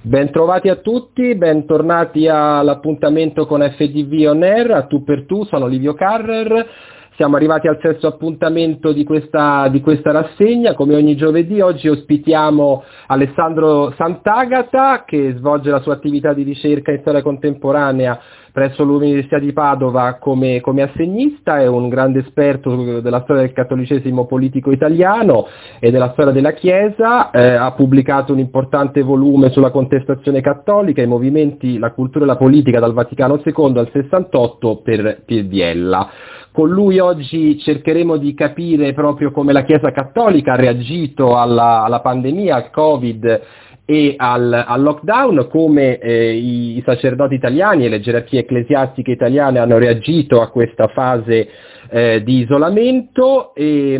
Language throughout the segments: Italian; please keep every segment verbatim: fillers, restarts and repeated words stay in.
Bentrovati a tutti, bentornati all'appuntamento con F D V On Air, a tu per tu, sono Livio Carrer. Siamo arrivati al sesto appuntamento di questa, di questa rassegna. Come ogni giovedì, oggi ospitiamo Alessandro Sant'Agata, che svolge la sua attività di ricerca in storia contemporanea presso l'Università di Padova come, come assegnista. È un grande esperto della storia del cattolicesimo politico italiano e della storia della Chiesa, eh, ha pubblicato un importante volume sulla contestazione cattolica, i movimenti, la cultura e la politica dal Vaticano secondo al sessantotto per Piediella. Con lui oggi cercheremo di capire proprio come la Chiesa cattolica ha reagito alla, alla pandemia, al Covid e al, al lockdown, come eh, i, i sacerdoti italiani e le gerarchie ecclesiastiche italiane hanno reagito a questa fase eh, di isolamento, e,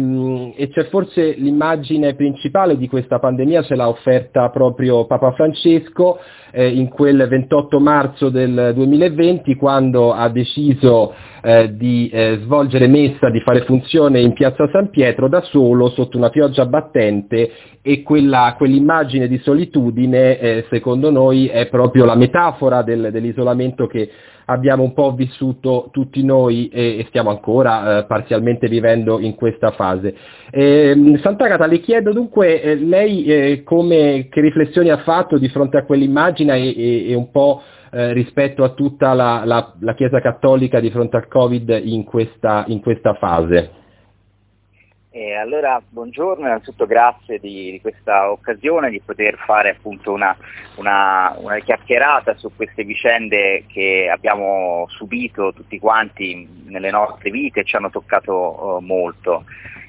e c'è forse l'immagine principale di questa pandemia, ce l'ha offerta proprio Papa Francesco eh, in quel ventotto marzo del duemilaventi, quando ha deciso eh, di eh, svolgere messa, di fare funzione in Piazza San Pietro da solo sotto una pioggia battente, e quella, quell'immagine di solitudine Eh, secondo noi è proprio la metafora del, dell'isolamento che abbiamo un po' vissuto tutti noi e, e stiamo ancora eh, parzialmente vivendo in questa fase. Eh, Sant'Agata, le chiedo dunque, eh, lei eh, come, che riflessioni ha fatto di fronte a quell'immagine e, e, e un po' eh, rispetto a tutta la, la, la Chiesa cattolica di fronte al Covid in questa, in questa fase? Eh, allora, buongiorno, innanzitutto grazie di, di questa occasione di poter fare appunto una, una, una chiacchierata su queste vicende che abbiamo subito tutti quanti nelle nostre vite e ci hanno toccato uh, molto.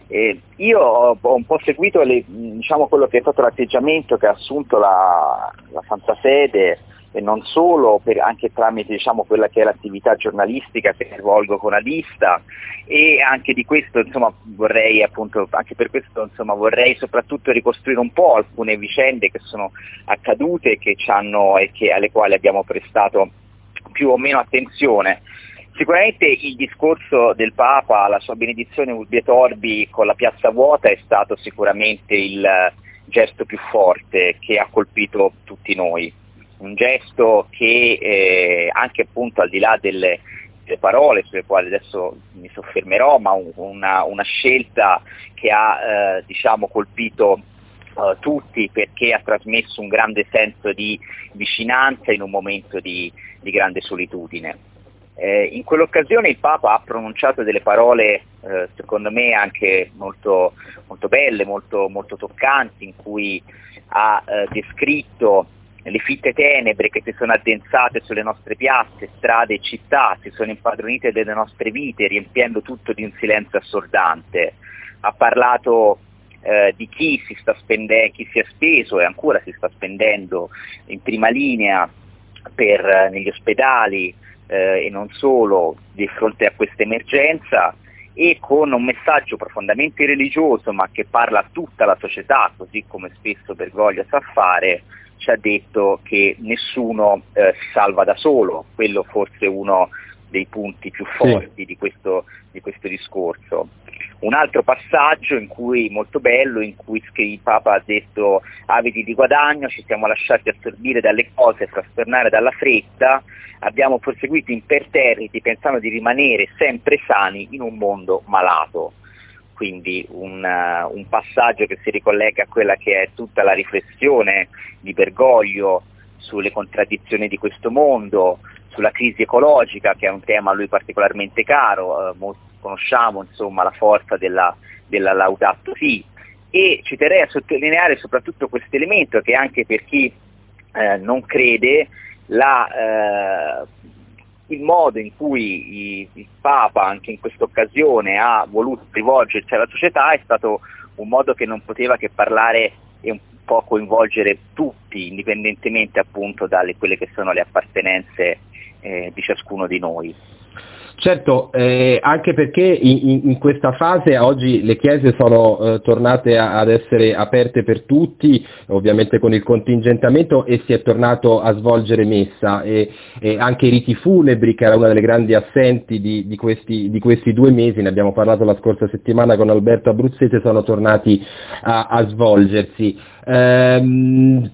Eh, io ho, ho un po' seguito le, diciamo quello che è stato l'atteggiamento che ha assunto la, la Santa Sede, e non solo, per, anche tramite diciamo quella che è l'attività giornalistica che svolgo con Alista, e anche di questo insomma vorrei appunto anche per questo insomma vorrei soprattutto ricostruire un po' alcune vicende che sono accadute, che ci hanno e che alle quali abbiamo prestato più o meno attenzione. Sicuramente il discorso del Papa, la sua benedizione Urbi et Orbi con la piazza vuota, è stato sicuramente il gesto più forte che ha colpito tutti noi. Un gesto che eh, anche appunto al di là delle, delle parole sulle quali adesso mi soffermerò, ma un, una, una scelta che ha eh, diciamo colpito eh, tutti, perché ha trasmesso un grande senso di vicinanza in un momento di, di grande solitudine. Eh, in quell'occasione il Papa ha pronunciato delle parole eh, secondo me anche molto, molto belle, molto, molto toccanti, in cui ha eh, descritto le fitte tenebre che si sono addensate sulle nostre piazze, strade e città, si sono impadronite delle nostre vite, riempiendo tutto di un silenzio assordante. Ha parlato eh, di chi si sta spende- chi si è speso e ancora si sta spendendo in prima linea per, eh, negli ospedali eh, e non solo, di fronte a questa emergenza, e con un messaggio profondamente religioso, ma che parla a tutta la società, così come spesso Bergoglio sa fare, ci ha detto che nessuno eh, si salva da solo. Quello forse è uno dei punti più forti, sì, di, questo, di questo discorso. Un altro passaggio in cui molto bello, in cui il Papa ha detto: avidi di guadagno, ci siamo lasciati assorbire dalle cose, frastornare dalla fretta, abbiamo proseguito imperterriti pensando di rimanere sempre sani in un mondo malato. Quindi un, uh, un passaggio che si ricollega a quella che è tutta la riflessione di Bergoglio sulle contraddizioni di questo mondo, sulla crisi ecologica, che è un tema a lui particolarmente caro. Uh, conosciamo insomma la forza della, della Laudato Si, e ci terrei a sottolineare soprattutto questo elemento, che anche per chi uh, non crede, la... Uh, il modo in cui il Papa anche in questa occasione ha voluto rivolgersi alla società è stato un modo che non poteva che parlare e un po' coinvolgere tutti, indipendentemente appunto dalle quelle che sono le appartenenze eh, di ciascuno di noi. Certo, eh, anche perché in, in questa fase oggi le chiese sono eh, tornate a, ad essere aperte per tutti, ovviamente con il contingentamento, e si è tornato a svolgere messa, e, e anche i riti funebri, che era una delle grandi assenti di, di, questi, di questi due mesi, ne abbiamo parlato la scorsa settimana con Alberto Abruzzese, sono tornati a, a svolgersi. Ehm,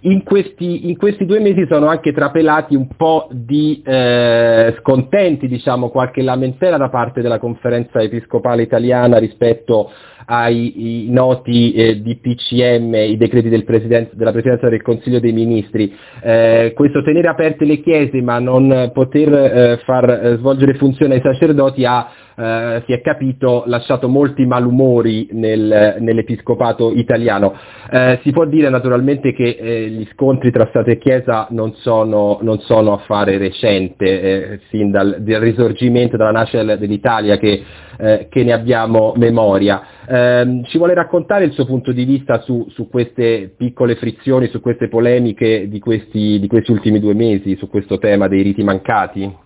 In questi, in questi due mesi sono anche trapelati un po' di eh, scontenti, diciamo qualche lamentela da parte della Conferenza Episcopale Italiana rispetto ai i noti eh, D P C M, i decreti del Presidente, della Presidenza del Consiglio dei Ministri. Eh, questo tenere aperte le chiese ma non poter eh, far eh, svolgere funzione ai sacerdoti ha, eh, si è capito, lasciato molti malumori nel, nell'Episcopato italiano. Eh, si può dire naturalmente che eh, gli scontri tra Stato e Chiesa non sono, non sono affare recente, eh, sin dal del risorgimento, dalla nascita dell'Italia che, eh, che ne abbiamo memoria. Eh, ci vuole raccontare il suo punto di vista su, su queste piccole frizioni, su queste polemiche di questi, di questi ultimi due mesi, su questo tema dei riti mancati?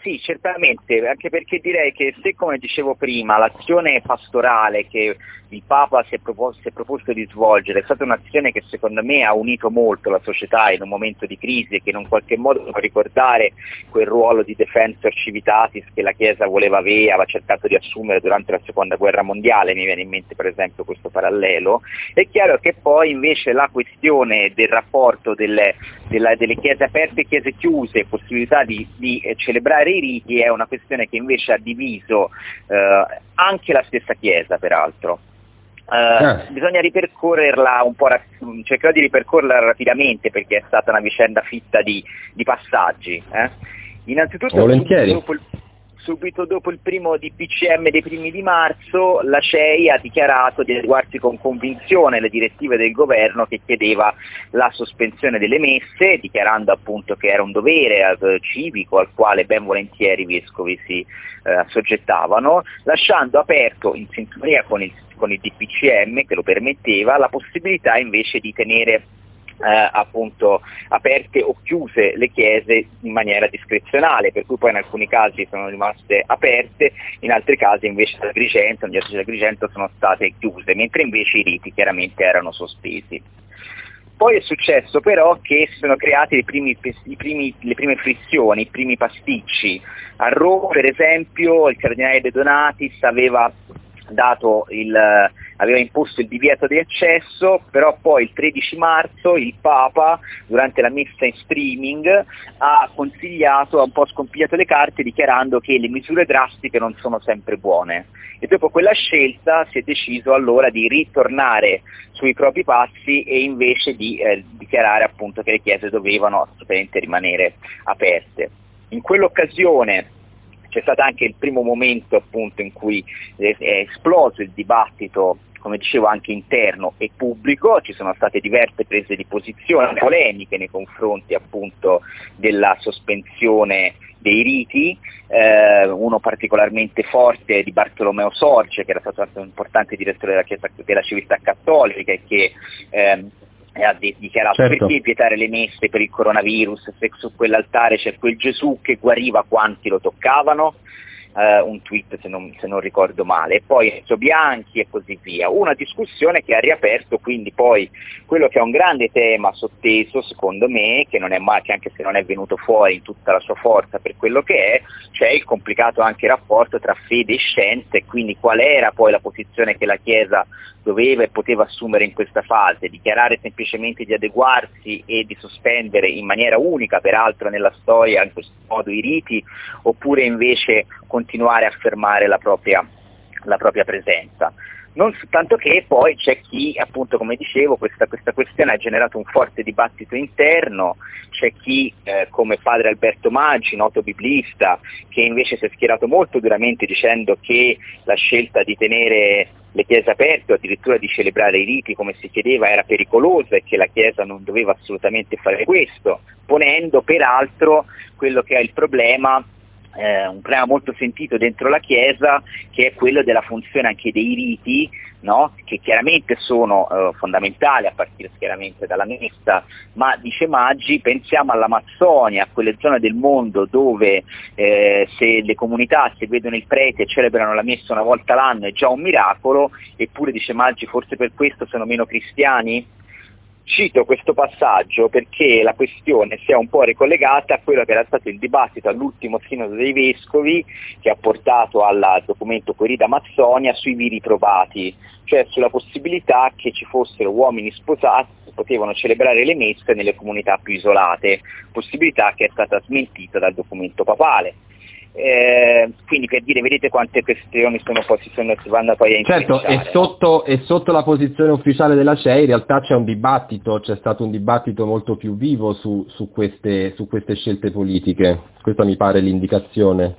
Sì, certamente, anche perché direi che se, come dicevo prima, l'azione pastorale che il Papa si è proposto, si è proposto di svolgere è stata un'azione che secondo me ha unito molto la società in un momento di crisi e che in un qualche modo può ricordare quel ruolo di defensor civitatis che la Chiesa voleva avere, aveva cercato di assumere durante la Seconda Guerra Mondiale, mi viene in mente per esempio questo parallelo. È chiaro che poi invece la questione del rapporto delle, della, delle chiese aperte e chiese chiuse, possibilità di, di celebrare i riti, è una questione che invece ha diviso eh, anche la stessa Chiesa, peraltro. Uh, bisogna ripercorrerla un po', cercherò di ripercorrerla rapidamente perché è stata una vicenda fitta di, di passaggi. Eh. Innanzitutto, volentieri. Dopo il, subito dopo il primo D P C M dei primi di marzo, la C E I ha dichiarato di adeguarsi con convinzione alle direttive del governo che chiedeva la sospensione delle messe, dichiarando appunto che era un dovere eh, civico al quale ben volentieri i vescovi si eh, assoggettavano, lasciando aperto, in sintonia con il con il D P C M che lo permetteva, la possibilità invece di tenere eh, appunto aperte o chiuse le chiese in maniera discrezionale, per cui poi in alcuni casi sono rimaste aperte, in altri casi invece da Agrigento, in diocesi di Agrigento sono state chiuse, mentre invece i riti chiaramente erano sospesi. Poi è successo però che si sono create i primi, i primi, le prime frizioni, i primi pasticci. A Roma per esempio il Cardinale De Donatis aveva dato il, aveva imposto il divieto di accesso, però poi il tredici marzo il Papa durante la messa in streaming ha consigliato, ha un po' scompigliato le carte dichiarando che le misure drastiche non sono sempre buone, e dopo quella scelta si è deciso allora di ritornare sui propri passi e invece di eh, dichiarare appunto che le chiese dovevano assolutamente rimanere aperte. In quell'occasione c'è stato anche il primo momento appunto in cui è esploso il dibattito, come dicevo, anche interno e pubblico, ci sono state diverse prese di posizione, polemiche nei confronti appunto della sospensione dei riti, eh, uno particolarmente forte di Bartolomeo Sorge, che era stato anche un importante direttore della Chiesa della civiltà cattolica e che eh, ha dichiarato, certo, perché vietare le messe per il coronavirus se su quell'altare c'è quel Gesù che guariva quanti lo toccavano, uh, un tweet se non, se non ricordo male, e poi Zio Bianchi e così via, una discussione che ha riaperto quindi poi quello che è un grande tema sotteso secondo me, che non è mai, che anche se non è venuto fuori in tutta la sua forza per quello che è, c'è il complicato anche rapporto tra fede e scienza e quindi qual era poi la posizione che la Chiesa doveva e poteva assumere in questa fase. Dichiarare semplicemente di adeguarsi e di sospendere in maniera unica, peraltro nella storia in questo modo, i riti, oppure invece continuare a affermare la propria, la propria presenza. Non soltanto che poi c'è chi, appunto come dicevo, questa, questa questione ha generato un forte dibattito interno, c'è chi eh, come padre Alberto Maggi, noto biblista, che invece si è schierato molto duramente dicendo che la scelta di tenere le chiese aperte o addirittura di celebrare i riti come si chiedeva era pericolosa e che la Chiesa non doveva assolutamente fare questo, ponendo peraltro quello che è il problema, Eh, un problema molto sentito dentro la Chiesa, che è quello della funzione anche dei riti, no? Che chiaramente sono eh, fondamentali a partire chiaramente dalla messa, ma dice Maggi pensiamo all'Amazzonia, a quelle zone del mondo dove eh, se le comunità se vedono il prete e celebrano la messa una volta l'anno è già un miracolo, eppure dice Maggi forse per questo sono meno cristiani? Cito questo passaggio perché la questione sia un po' ricollegata a quello che era stato il dibattito all'ultimo Sinodo dei Vescovi, che ha portato al documento Querida Amazonia, sui viri probati, cioè sulla possibilità che ci fossero uomini sposati che potevano celebrare le messe nelle comunità più isolate, possibilità che è stata smentita dal documento papale. Eh, quindi per dire, vedete quante questioni sono poi, si sono vanno poi a influenzare. Certo, e sotto, e sotto la posizione ufficiale della C E I in realtà c'è un dibattito, c'è stato un dibattito molto più vivo su, su, queste, su queste scelte politiche, questa mi pare l'indicazione.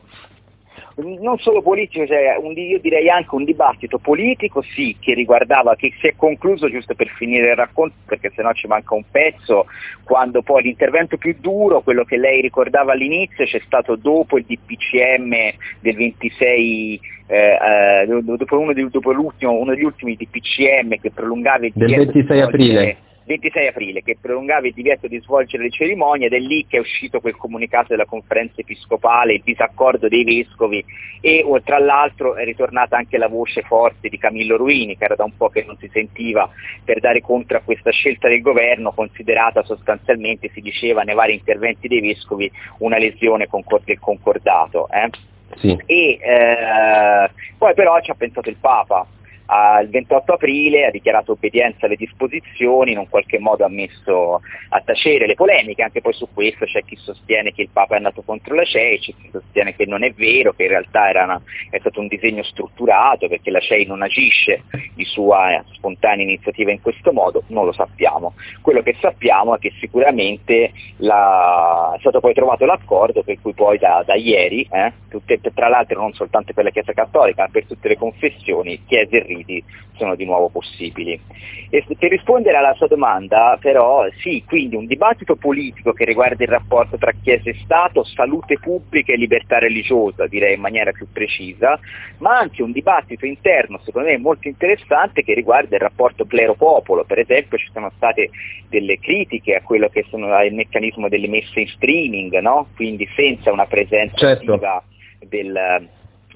Non solo politico, cioè un, io direi anche un dibattito politico, sì, che riguardava, che si è concluso, giusto per finire il racconto, perché sennò ci manca un pezzo, quando poi l'intervento più duro, quello che lei ricordava all'inizio, c'è stato dopo il D P C M del ventisei, eh, dopo, uno, dopo l'ultimo, uno degli ultimi D P C M che prolungava il del ventisei aprile. ventisei aprile, che prolungava il divieto di svolgere le cerimonie, ed è lì che è uscito quel comunicato della conferenza episcopale, il disaccordo dei vescovi, e tra l'altro è ritornata anche la voce forte di Camillo Ruini, che era da un po' che non si sentiva, per dare contro a questa scelta del governo, considerata sostanzialmente, si diceva nei vari interventi dei vescovi, una lesione del concordato. Eh? Sì. E eh, poi però ci ha pensato il Papa. Il ventotto aprile ha dichiarato obbedienza alle disposizioni, in un qualche modo ha messo a tacere le polemiche, anche poi su questo c'è chi sostiene che il Papa è andato contro la C E I, c'è chi sostiene che non è vero, che in realtà era una, è stato un disegno strutturato, perché la C E I non agisce di sua spontanea iniziativa in questo modo, non lo sappiamo. Quello che sappiamo è che sicuramente la, è stato poi trovato l'accordo per cui poi da, da ieri, eh, tutte, tra l'altro non soltanto per la Chiesa Cattolica, ma per tutte le confessioni, chiese e sono di nuovo possibili. E per rispondere alla sua domanda, però, sì, quindi un dibattito politico che riguarda il rapporto tra Chiesa e Stato, salute pubblica e libertà religiosa, direi in maniera più precisa, ma anche un dibattito interno, secondo me molto interessante, che riguarda il rapporto clero-popolo. Per esempio ci sono state delle critiche a quello che sono il meccanismo delle messe in streaming, no? Quindi senza una presenza certo. attiva del...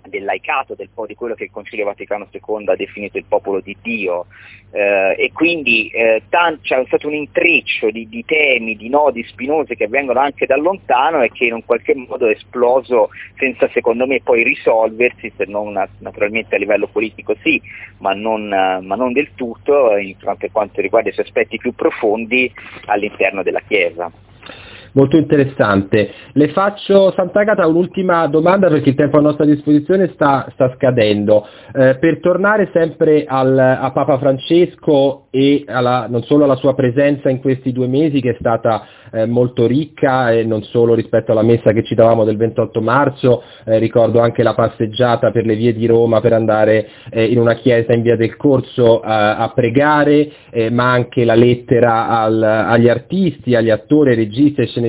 del laicato, del po' di quello che il Concilio Vaticano secondo ha definito il popolo di Dio, eh, e quindi eh, tan- c'è stato un intreccio di, di temi, di nodi spinosi che vengono anche da lontano e che in un qualche modo è esploso senza, secondo me, poi risolversi, se non naturalmente a livello politico sì, ma non, ma non del tutto, per quanto riguarda i suoi aspetti più profondi all'interno della Chiesa. Molto interessante. Le faccio, Sant'Agata, un'ultima domanda perché il tempo a nostra disposizione sta, sta scadendo. Eh, per tornare sempre al, a Papa Francesco e alla, non solo alla sua presenza in questi due mesi che è stata eh, molto ricca, e non solo rispetto alla messa che citavamo del ventotto marzo, eh, ricordo anche la passeggiata per le vie di Roma per andare eh, in una chiesa in via del Corso eh, a pregare, eh, ma anche la lettera al, agli artisti, agli attori, registi e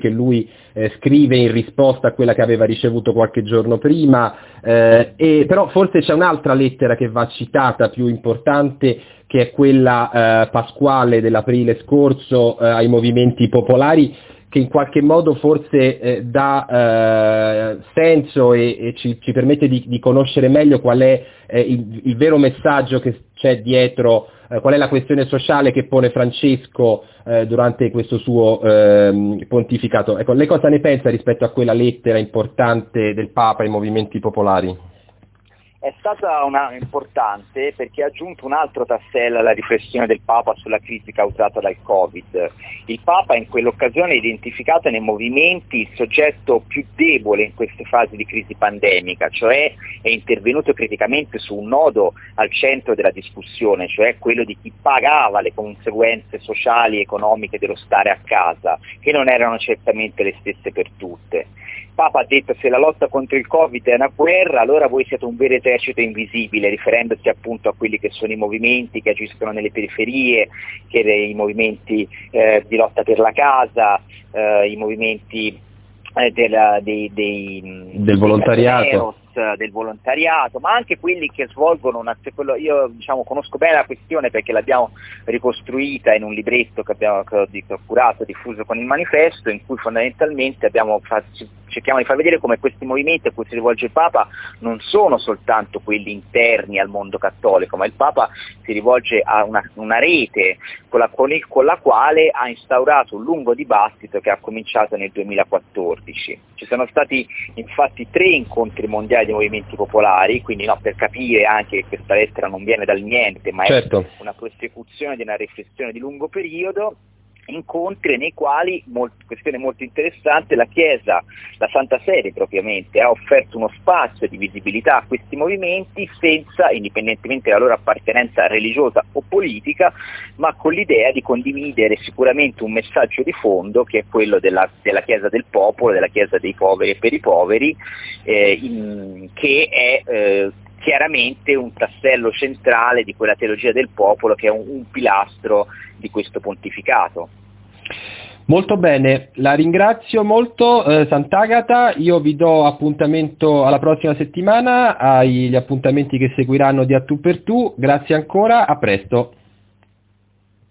che lui eh, scrive in risposta a quella che aveva ricevuto qualche giorno prima, eh, e, però forse c'è un'altra lettera che va citata, più importante, che è quella eh, pasquale dell'aprile scorso eh, ai movimenti popolari, che in qualche modo forse eh, dà eh, senso e, e ci, ci permette di, di conoscere meglio qual è eh, il, il vero messaggio che c'è dietro, eh, qual è la questione sociale che pone Francesco eh, durante questo suo eh, pontificato. Ecco, lei cosa ne pensa rispetto a quella lettera importante del Papa ai movimenti popolari? È stata una importante perché ha aggiunto un altro tassello alla riflessione del Papa sulla crisi causata dal Covid. Il Papa in quell'occasione ha identificato nei movimenti il soggetto più debole in queste fasi di crisi pandemica, cioè è intervenuto criticamente su un nodo al centro della discussione, cioè quello di chi pagava le conseguenze sociali e economiche dello stare a casa, che non erano certamente le stesse per tutte. Il Papa ha detto: se la lotta contro il Covid è una guerra, allora voi siete un vero esercito invisibile, riferendosi appunto a quelli che sono i movimenti che agiscono nelle periferie, che i movimenti eh, di lotta per la casa, eh, i movimenti eh, della, dei, dei, del volontariato. del volontariato, ma anche quelli che svolgono una, io diciamo conosco bene la questione perché l'abbiamo ricostruita in un libretto che abbiamo che ho curato, diffuso con il manifesto, in cui fondamentalmente abbiamo cerchiamo di far vedere come questi movimenti a cui si rivolge il Papa non sono soltanto quelli interni al mondo cattolico, ma il Papa si rivolge a una, una rete con la, con, il, con la quale ha instaurato un lungo dibattito che ha cominciato nel duemilaquattordici. Ci sono stati infatti tre incontri mondiali dei movimenti popolari, quindi no, per capire anche che questa lettera non viene dal niente, ma certo. È una prosecuzione di una riflessione di lungo periodo, incontri nei quali, molt, questione molto interessante, la Chiesa, la Santa Sede propriamente, ha offerto uno spazio di visibilità a questi movimenti senza, indipendentemente dalla loro appartenenza religiosa o politica, ma con l'idea di condividere sicuramente un messaggio di fondo che è quello della, della Chiesa del popolo, della Chiesa dei poveri e per i poveri, eh, in, che è eh, chiaramente un tassello centrale di quella teologia del popolo che è un, un pilastro di questo pontificato. Molto bene, la ringrazio molto eh, Sant'Agata, io vi do appuntamento alla prossima settimana, agli appuntamenti che seguiranno di A Tu per Tu, grazie ancora, a presto.